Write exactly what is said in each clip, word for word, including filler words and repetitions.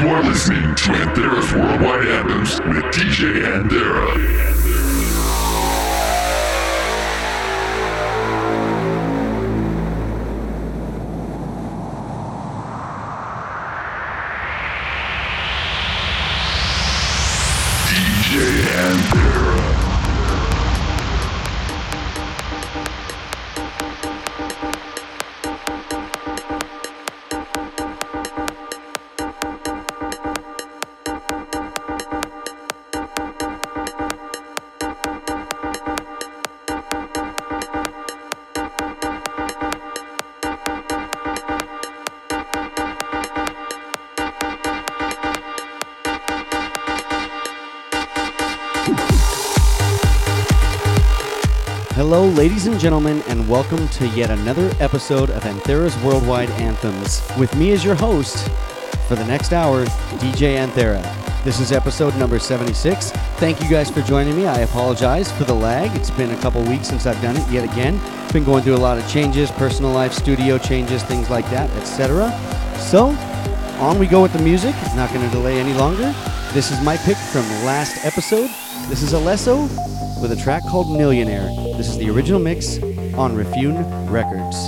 You are listening to Anthera's Worldwide Anthems with D J Anthera. Hello, ladies and gentlemen, and welcome to yet another episode of Anthera's Worldwide Anthems. With me as your host for the next hour, D J Anthera. This is episode number seventy-six. Thank you guys for joining me. I apologize for the lag. It's been a couple weeks since I've done it yet again. Been going through a lot of changes, personal life, studio changes, things like that, et cetera. So, on we go with the music. Not going to delay any longer. This is my pick from last episode. This is Alesso with a track called Millionaire. This is the original mix on Refune Records.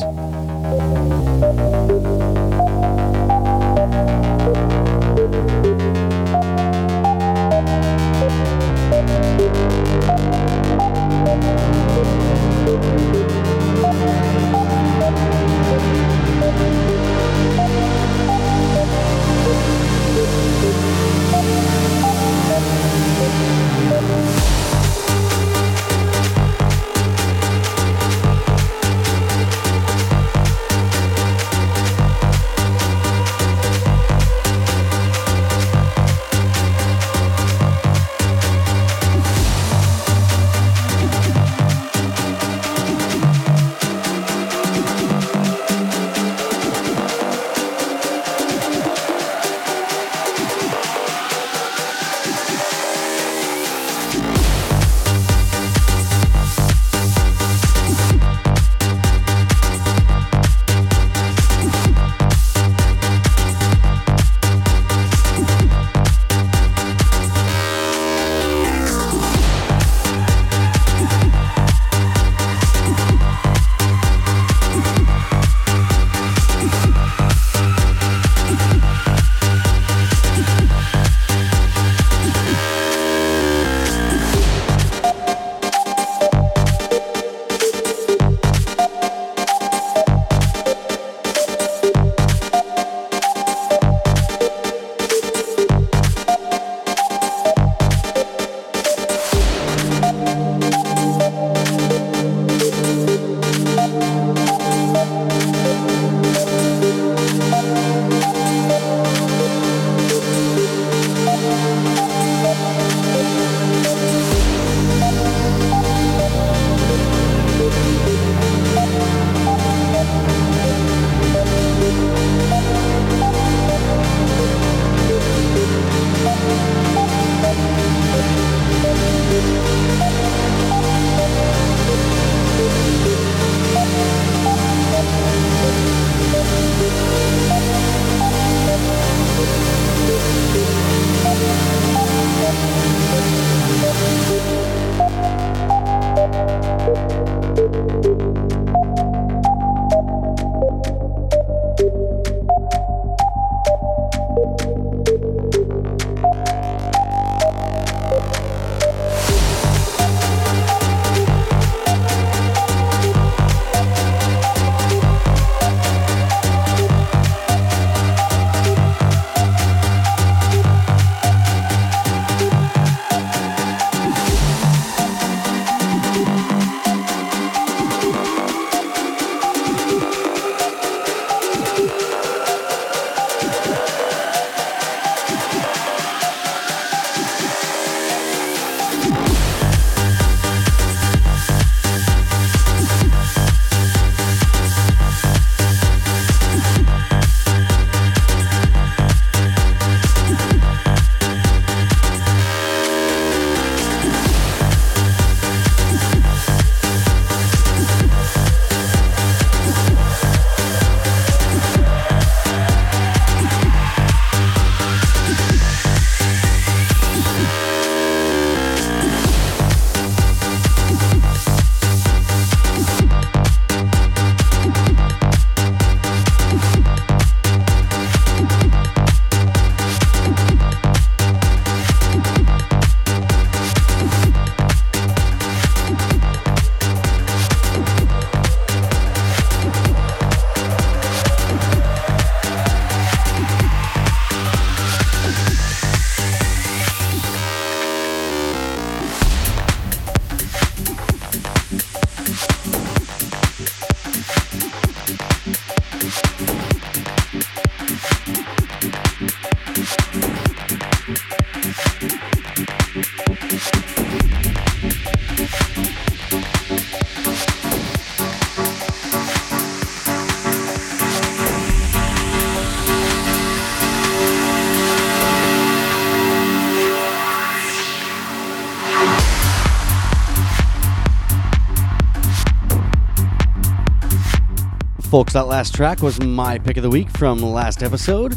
Folks, that last track was my pick of the week from last episode.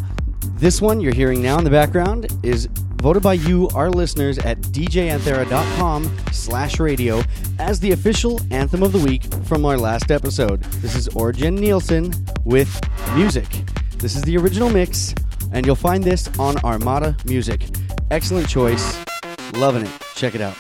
This one you're hearing now in the background is voted by you, our listeners, at d j anthera dot com slash radio as the official anthem of the week from our last episode. This is Orjan Nielsen with Music. This is the original mix, and you'll find this on Armada Music. Excellent choice. Loving it. Check it out.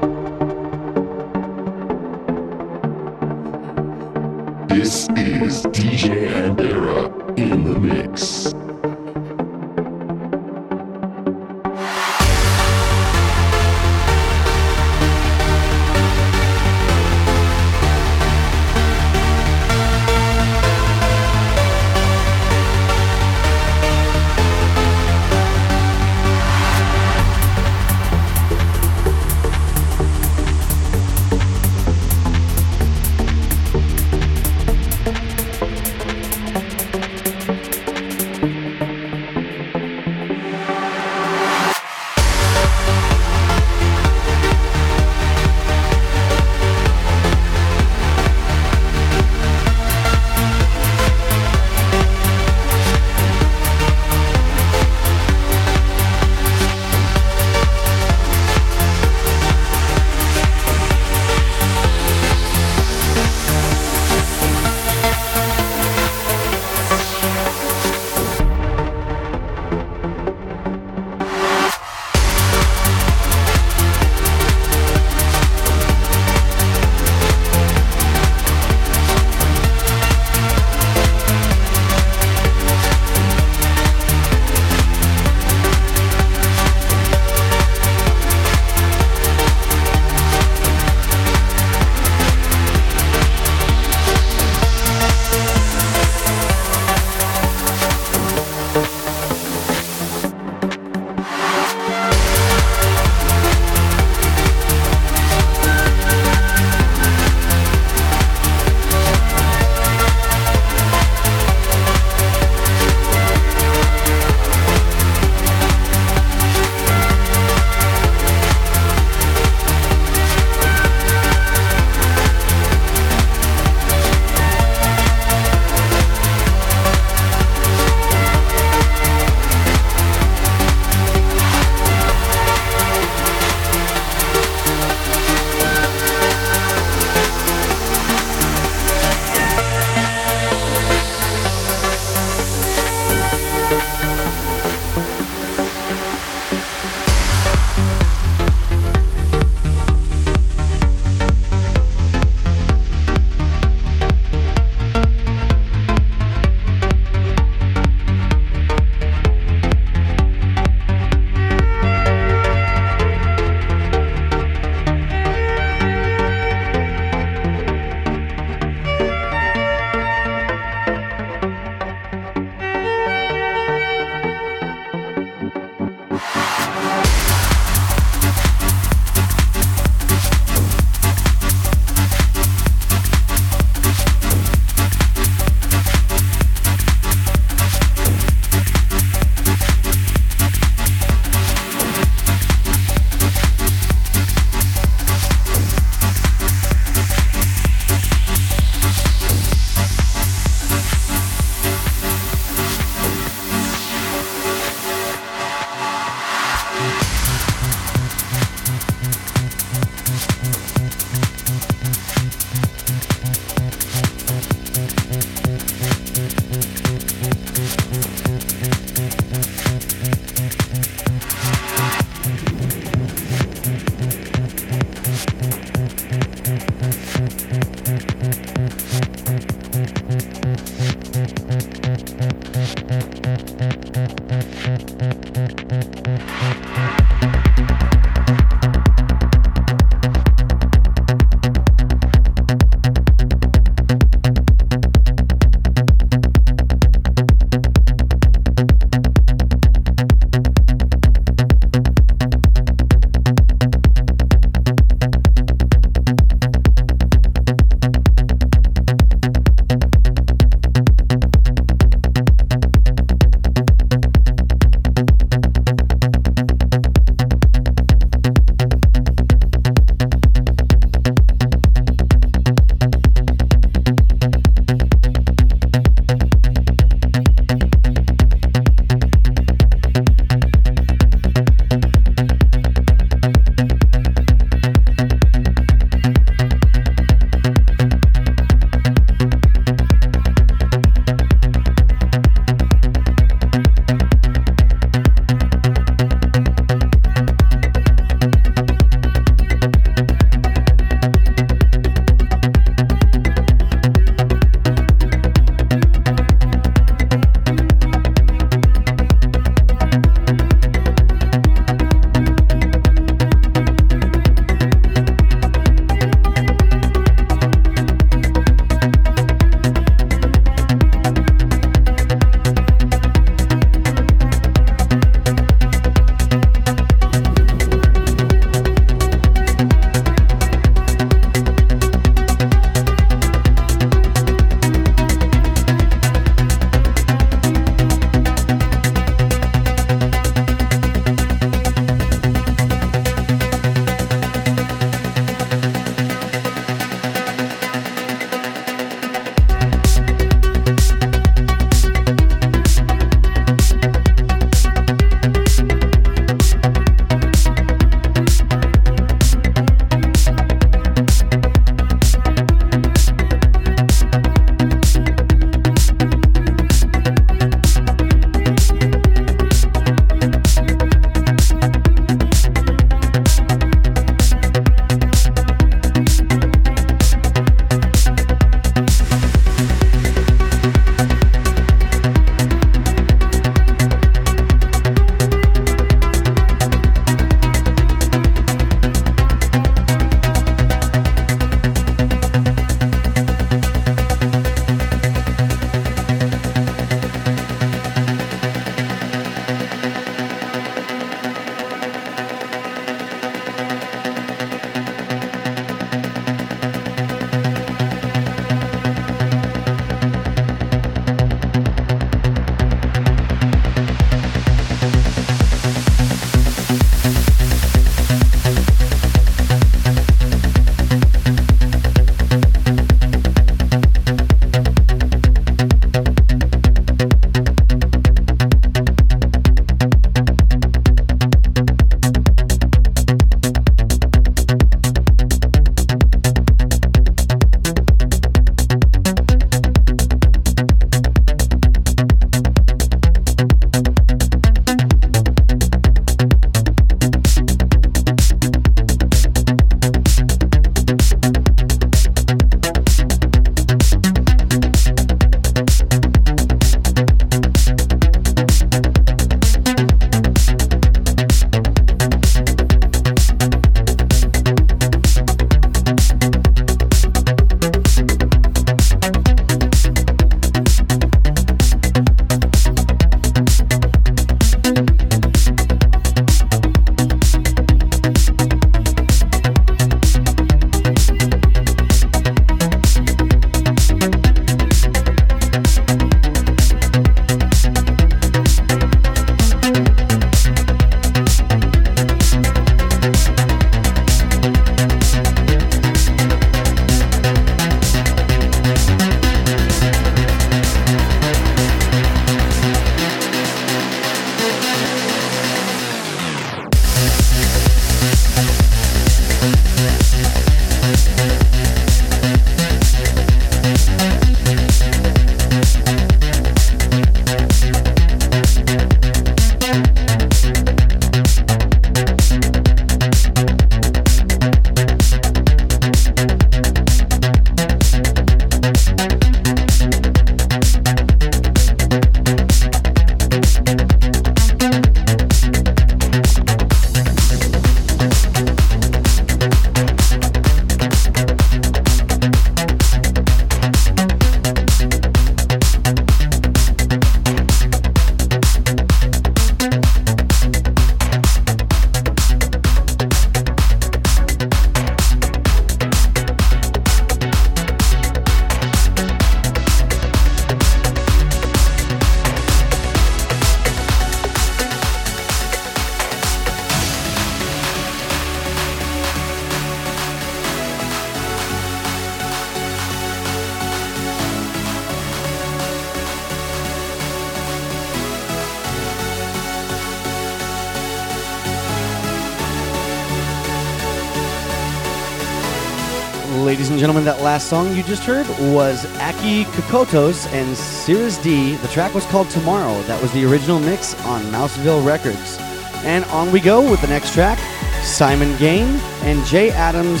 Gentlemen, that last song you just heard was Aki Kokotos and Cirrus D. The track was called Tomorrow. That was the original mix on Mouseville Records. And on we go with the next track. Simon Gain and Jay Adams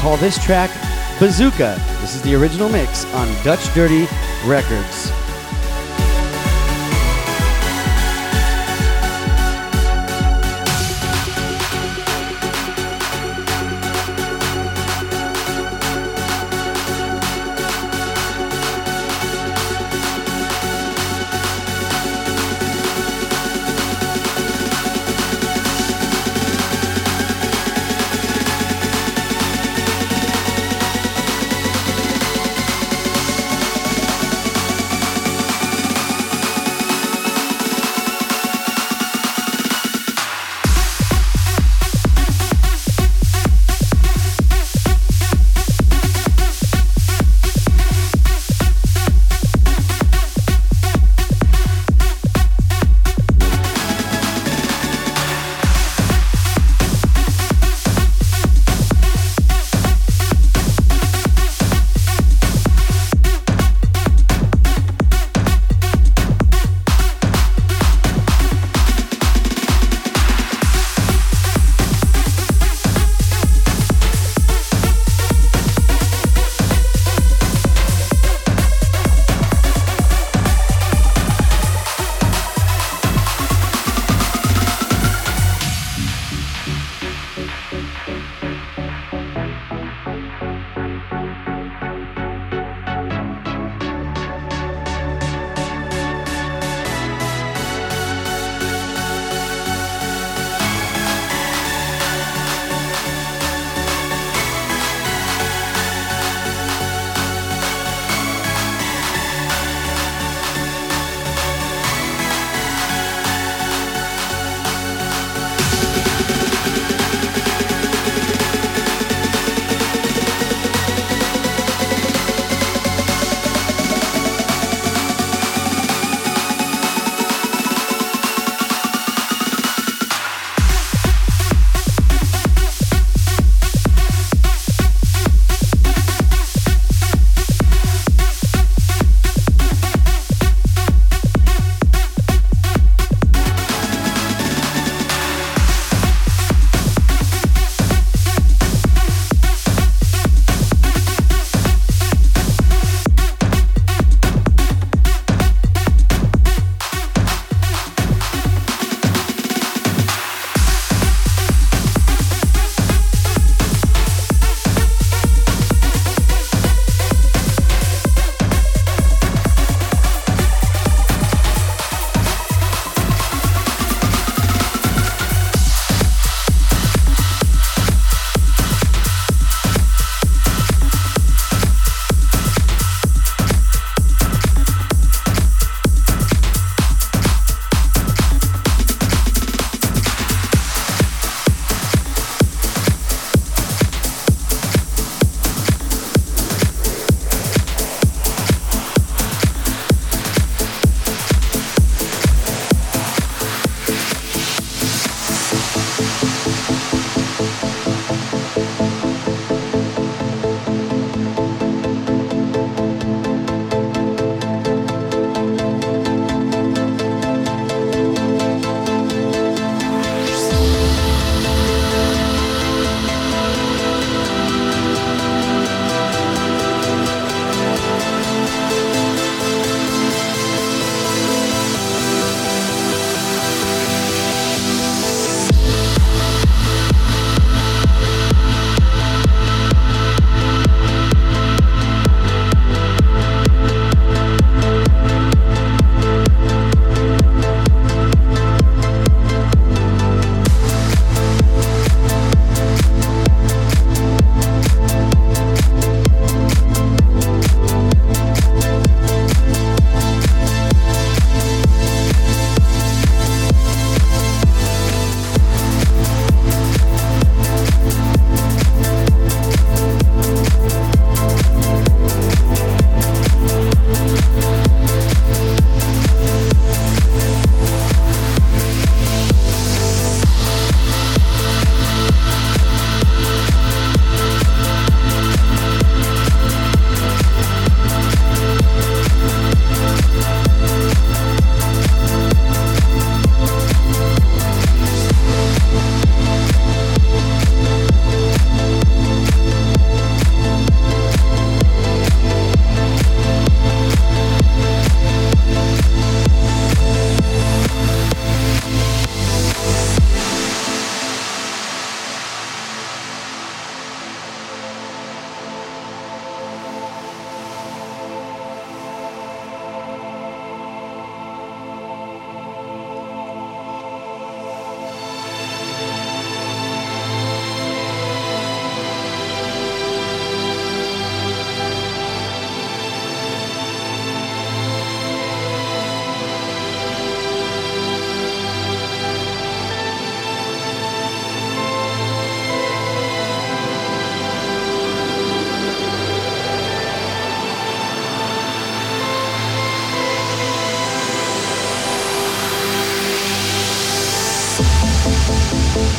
call this track Bazooka. This is the original mix on Dutch Dirty Records.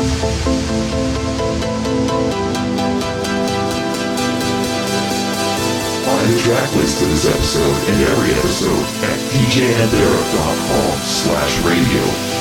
Find the track list to this episode and every episode at djanthera.com slash radio.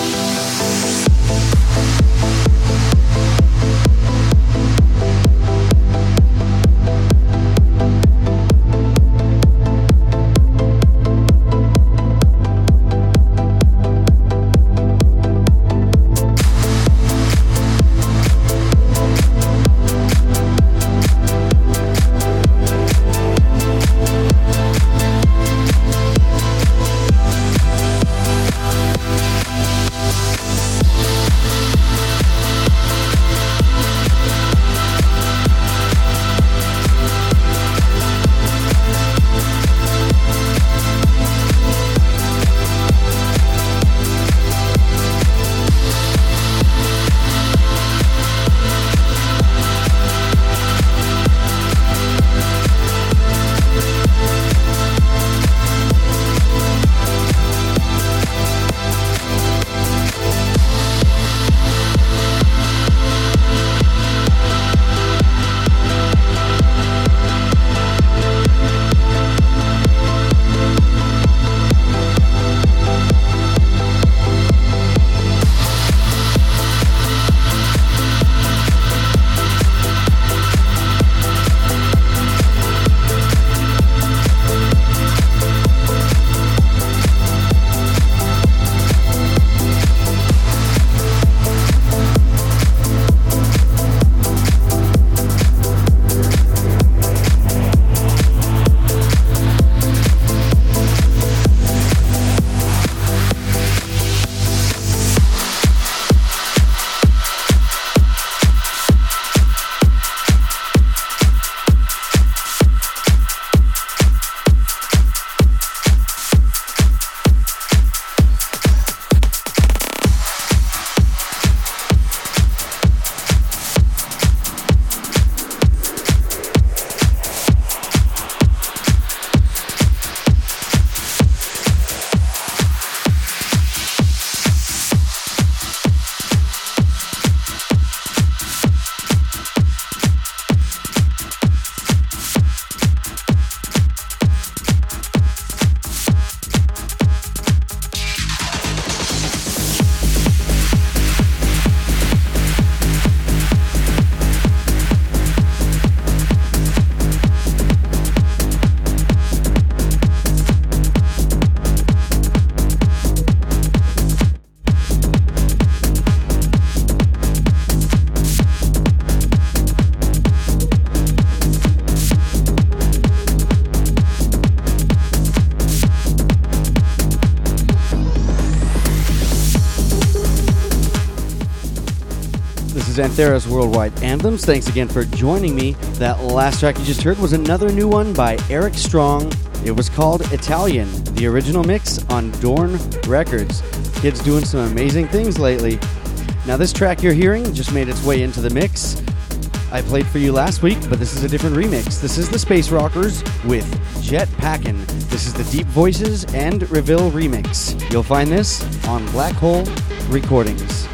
Anthera's Worldwide Anthems. Thanks again for joining me. That last track you just heard was another new one by Eric Strong. It was called Italian, the original mix on Dorn Records. Kids doing some amazing things lately. Now this track you're hearing just made its way into the mix. I played for you last week, but this is a different remix. This is the Space Rockers with Jet Packin. This is the Deep Voices and Reveal remix. You'll find this on Black Hole Recordings.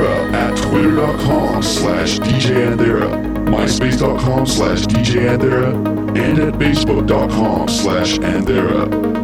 Anthera at twitter.com slash DJ Anthera, myspace.com slash DJ Anthera, and at facebook.com slash Anthera.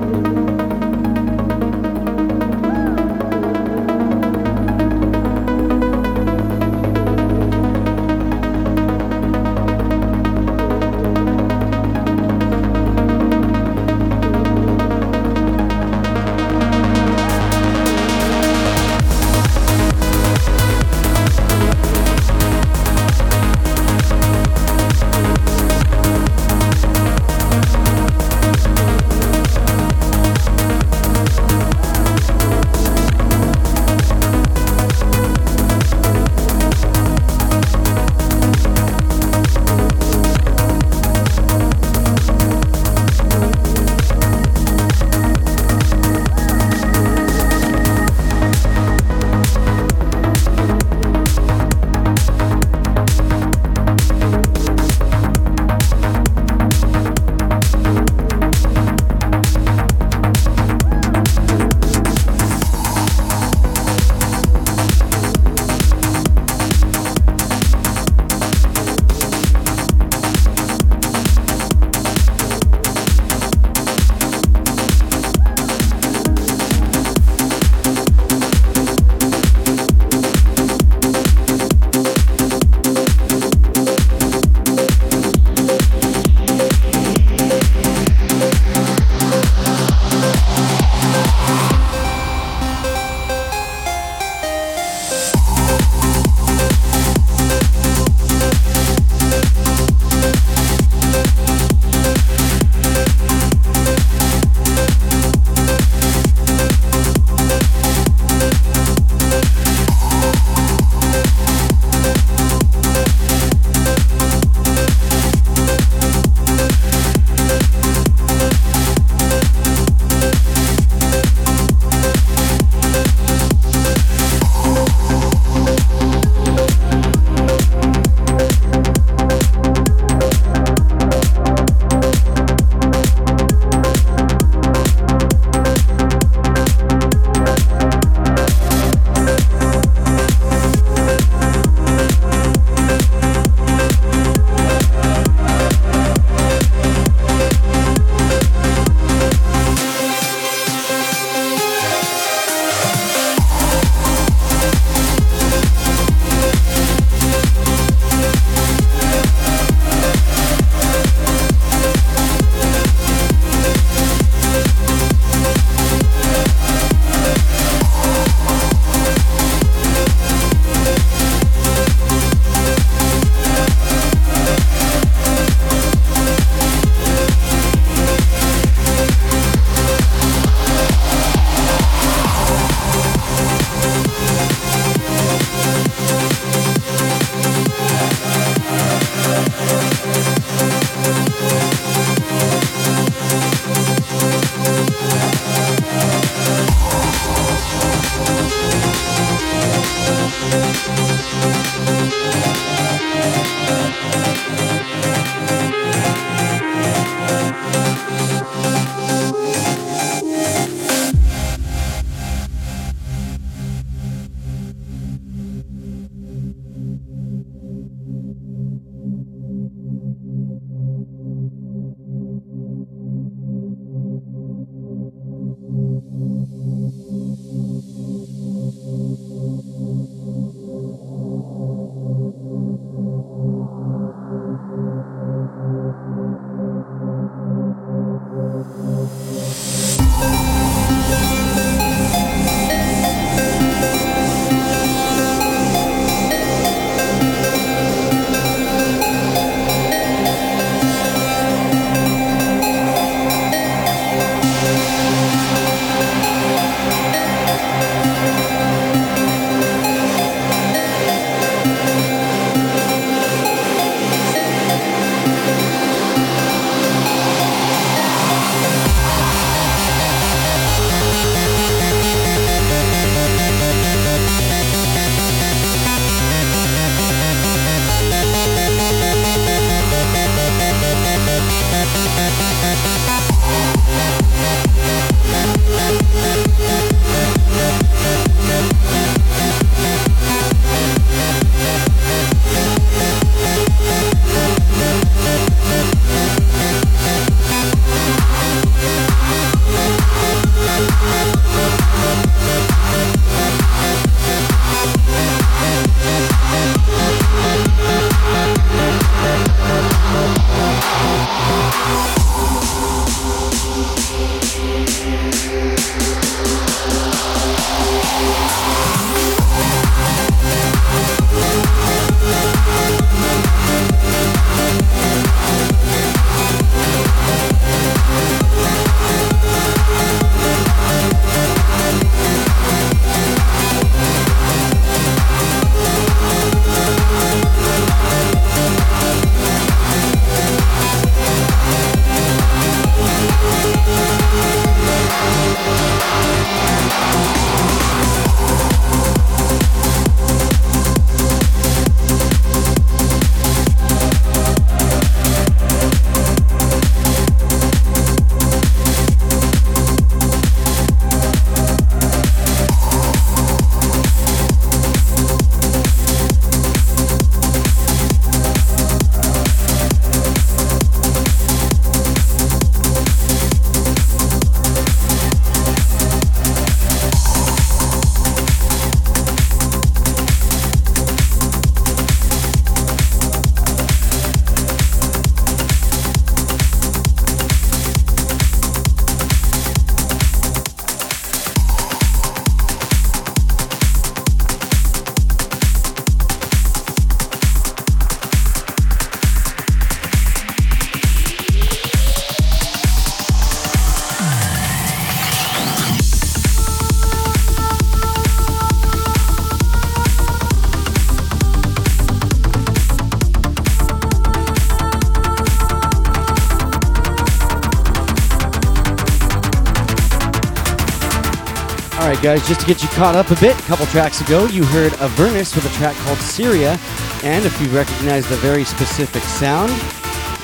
guys, just to get you caught up a bit, a couple tracks ago you heard Avernus with a track called Syria, and if you recognize the very specific sound,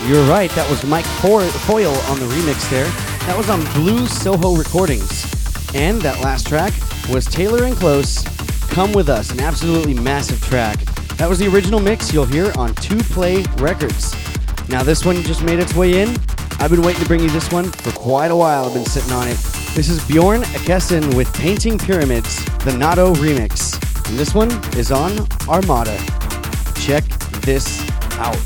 you're right, that was Mike Foyle on the remix there. That was on Blue Soho Recordings. And that last track was Taylor and Close, Come With Us, an absolutely massive track. That was the original mix you'll hear on Two Play Records. Now this one just made its way in. I've been waiting to bring you this one for quite a while. I've been sitting on it. This is Bjorn Akessen with Tainting Pyramids, the Natto remix. And this one is on Armada. Check this out.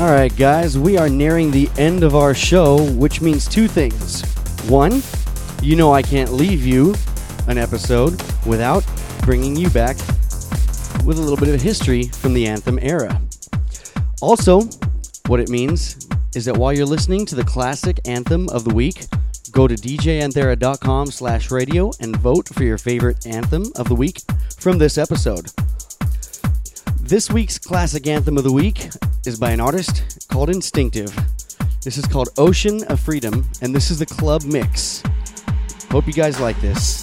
Alright guys, we are nearing the end of our show, which means two things. One, you know I can't leave you an episode without bringing you back with a little bit of history from the Anthem era. Also, what it means is that while you're listening to the classic Anthem of the week, go to djanthera.com slash radio and vote for your favorite Anthem of the week from this episode. This week's classic Anthem of the week is by an artist called Instinctive. This is called Ocean of Freedom, and this is the club mix. Hope you guys like this.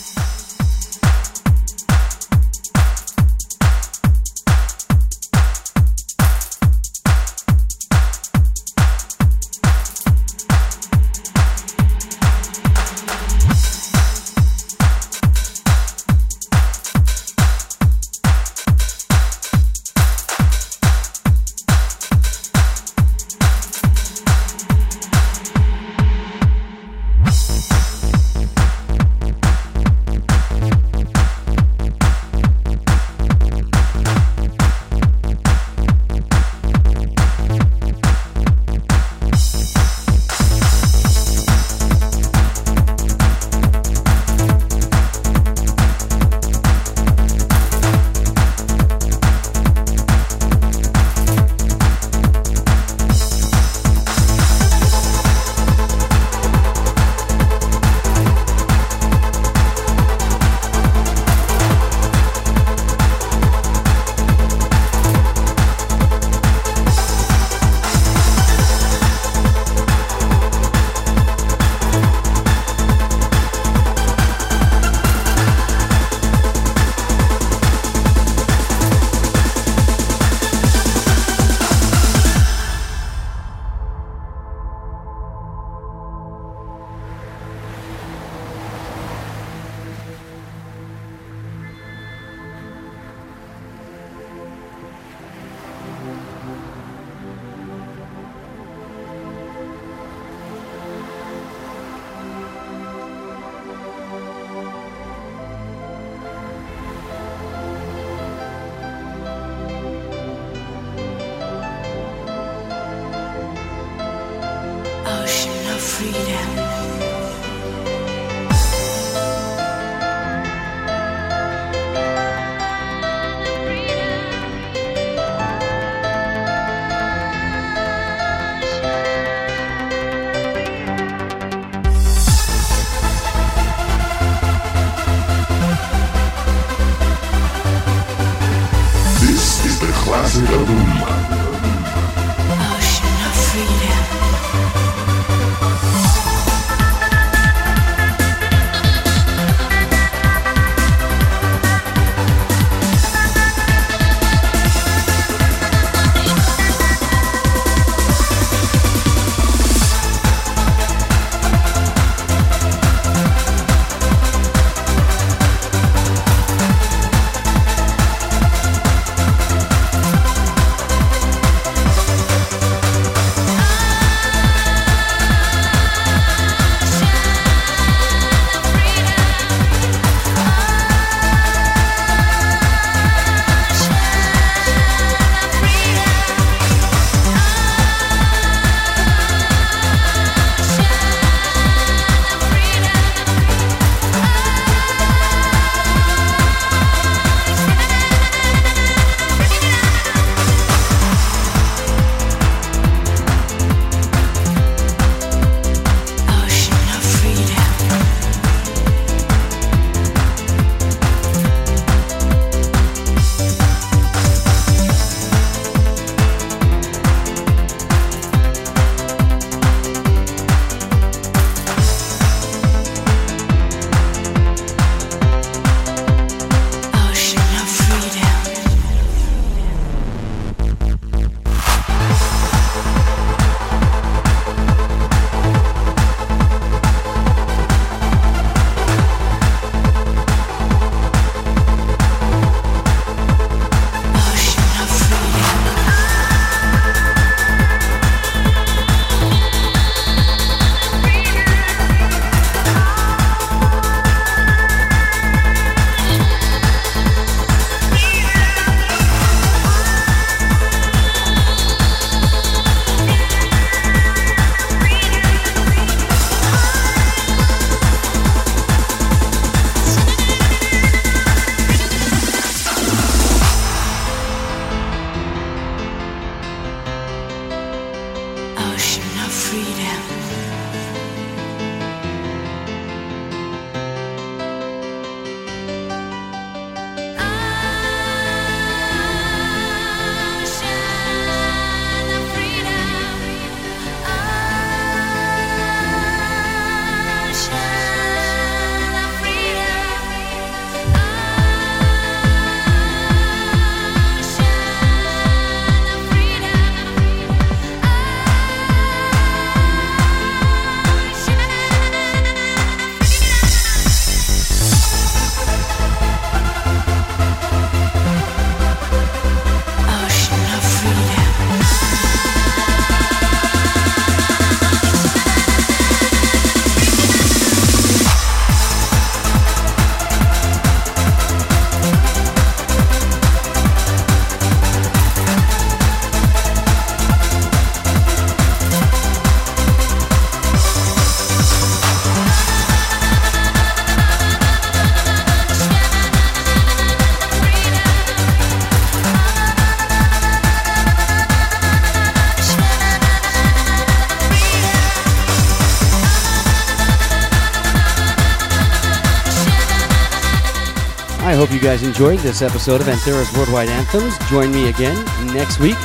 Hope you guys enjoyed this episode of Anthera's Worldwide Anthems. Join me again next week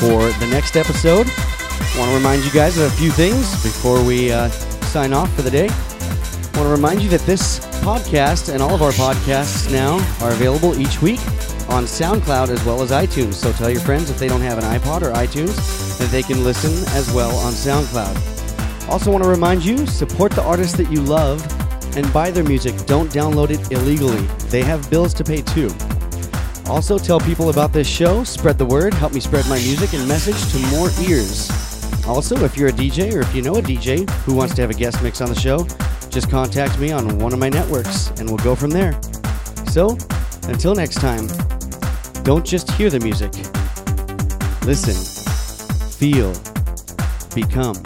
for the next episode. I want to remind you guys of a few things before we uh, sign off for the day. I want to remind you that this podcast and all of our podcasts now are available each week on SoundCloud as well as iTunes. So tell your friends if they don't have an iPod or iTunes that they can listen as well on SoundCloud. Also want to remind you, support the artists that you love and buy their music. Don't download it illegally. They have bills to pay too. Also, tell people about this show. Spread the word. Help me spread my music and message to more ears. Also, if you're a D J or if you know a D J who wants to have a guest mix on the show, just contact me on one of my networks and we'll go from there. So, until next time, don't just hear the music. Listen, feel, become.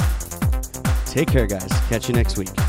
Take care, guys. Catch you next week.